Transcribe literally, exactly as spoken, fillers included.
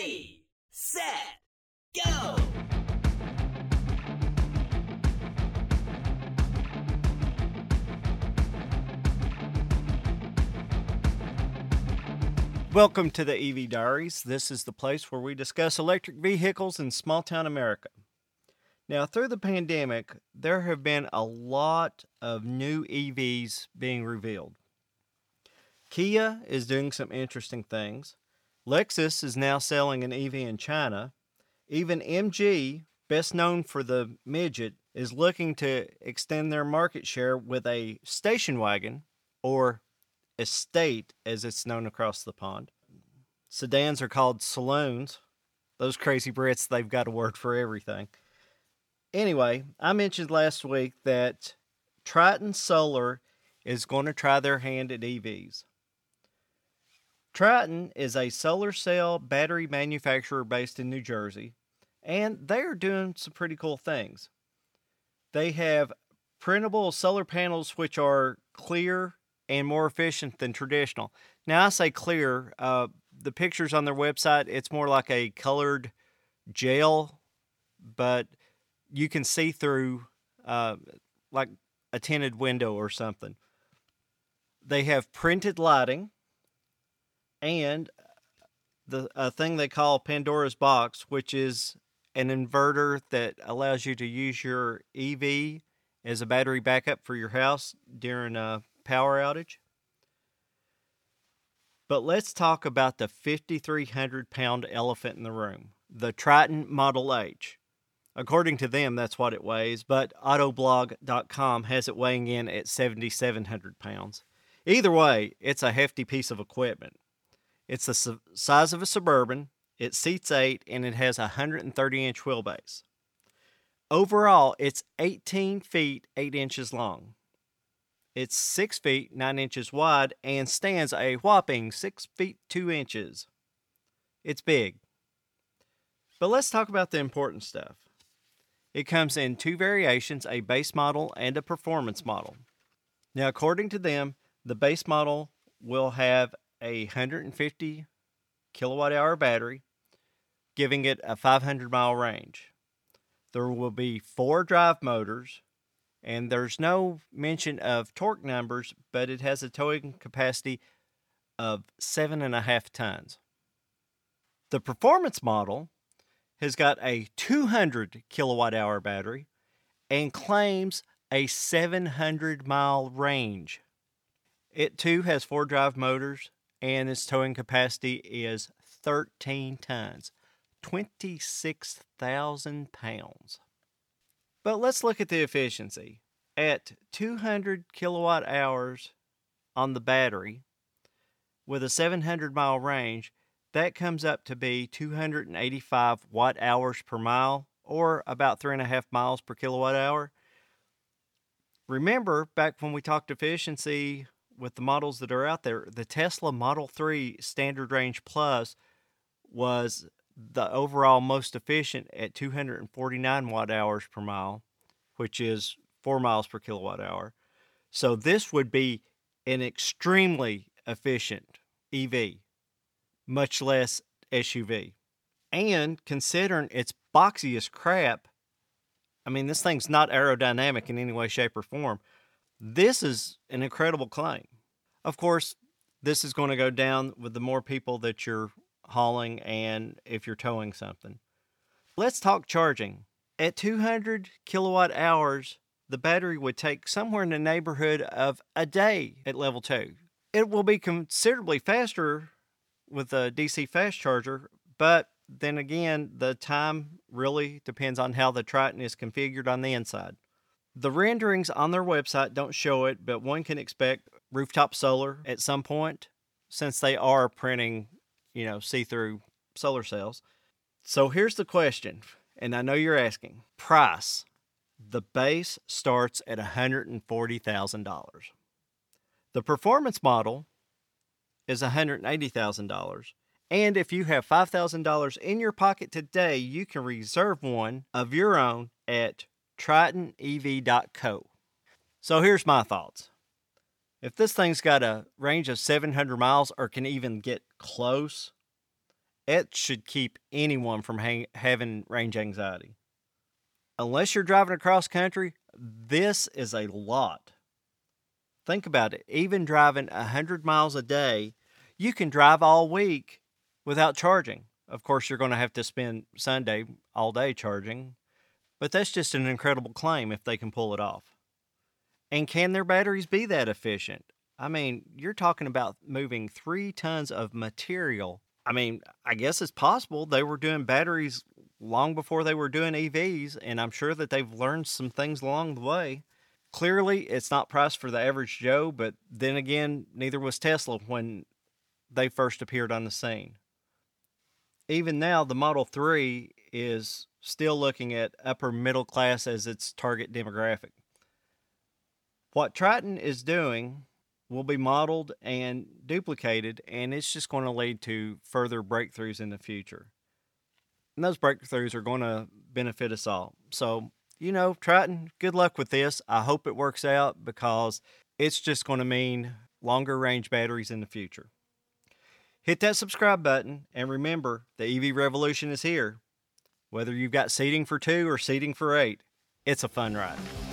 Ready, set, go! Welcome to the E V Diaries. This is the place where we discuss electric vehicles in small-town America. Now, through the pandemic, there have been a lot of new E Vs being revealed. Kia is doing some interesting things. Lexus is now selling an E V in China. Even M G, best known for the midget, is looking to extend their market share with a station wagon, or estate as it's known across the pond. Sedans are called saloons. Those crazy Brits, they've got a word for everything. Anyway, I mentioned last week that Triton Solar is going to try their hand at E Vs. Triton is a solar cell battery manufacturer based in New Jersey, and they are doing some pretty cool things. They have printable solar panels which are clear and more efficient than traditional. Now, I say clear. Uh, the pictures on their website, it's more like a colored gel, but you can see through uh, like a tinted window or something. They have printed lighting, and the a thing they call Pandora's Box, which is an inverter that allows you to use your E V as a battery backup for your house during a power outage. But let's talk about the fifty-three hundred pound elephant in the room, the Triton Model H. According to them, that's what it weighs, but Autoblog dot com has it weighing in at seventy-seven hundred pounds. Either way, it's a hefty piece of equipment. It's the su- size of a Suburban, it seats eight, and it has a one hundred thirty inch wheelbase. Overall, it's eighteen feet, eight inches long. It's six feet, nine inches wide, and stands a whopping six feet, two inches. It's big. But let's talk about the important stuff. It comes in two variations, a base model and a performance model. Now, according to them, the base model will have a one hundred fifty kilowatt hour battery, giving it a five hundred mile range. There will be four drive motors, and there's no mention of torque numbers, but it has a towing capacity of seven and a half tons. The performance model has got a two hundred kilowatt hour battery and claims a seven hundred mile range. It too has four drive motors, and its towing capacity is thirteen tons, twenty-six thousand pounds. But let's look at the efficiency. At two hundred kilowatt hours on the battery with a seven hundred mile range, that comes up to be two hundred eighty-five watt hours per mile, or about three and a half miles per kilowatt hour. Remember back when we talked efficiency with the models that are out there, the Tesla Model three Standard Range Plus was the overall most efficient at two hundred forty-nine watt hours per mile, which is four miles per kilowatt hour. So this would be an extremely efficient E V, much less S U V. And considering it's boxy as crap, I mean, this thing's not aerodynamic in any way, shape, or form. This is an incredible claim. Of course, this is going to go down with the more people that you're hauling and if you're towing something. Let's talk charging. At two hundred kilowatt hours, the battery would take somewhere in the neighborhood of a day at level two. It will be considerably faster with a D C fast charger, but then again, the time really depends on how the Triton is configured on the inside. The renderings on their website don't show it, but one can expect rooftop solar at some point, since they are printing, you know, see-through solar cells. So here's the question, and I know you're asking. Price. The base starts at one hundred forty thousand dollars. The performance model is one hundred eighty thousand dollars. And if you have five thousand dollars in your pocket today, you can reserve one of your own at Triton E V dot co. So here's my thoughts. If this thing's got a range of seven hundred miles or can even get close, It should keep anyone from ha- having range anxiety. Unless you're driving across country, this is a lot. Think about it. Even driving one hundred miles a day, you can drive all week without charging. Of course, you're going to have to spend Sunday all day charging, but that's just an incredible claim if they can pull it off. And can their batteries be that efficient? I mean, you're talking about moving three tons of material. I mean, I guess it's possible they were doing batteries long before they were doing E Vs, and I'm sure that they've learned some things along the way. Clearly, it's not priced for the average Joe, but then again, neither was Tesla when they first appeared on the scene. Even now, the Model three is still looking at upper middle class as its target demographic. What Triton is doing will be modeled and duplicated, and it's just going to lead to further breakthroughs in the future. And those breakthroughs are going to benefit us all. So, you know, Triton, good luck with this. I hope it works out because it's just going to mean longer range batteries in the future. Hit that subscribe button, and remember, the E V revolution is here. Whether you've got seating for two or seating for eight, it's a fun ride.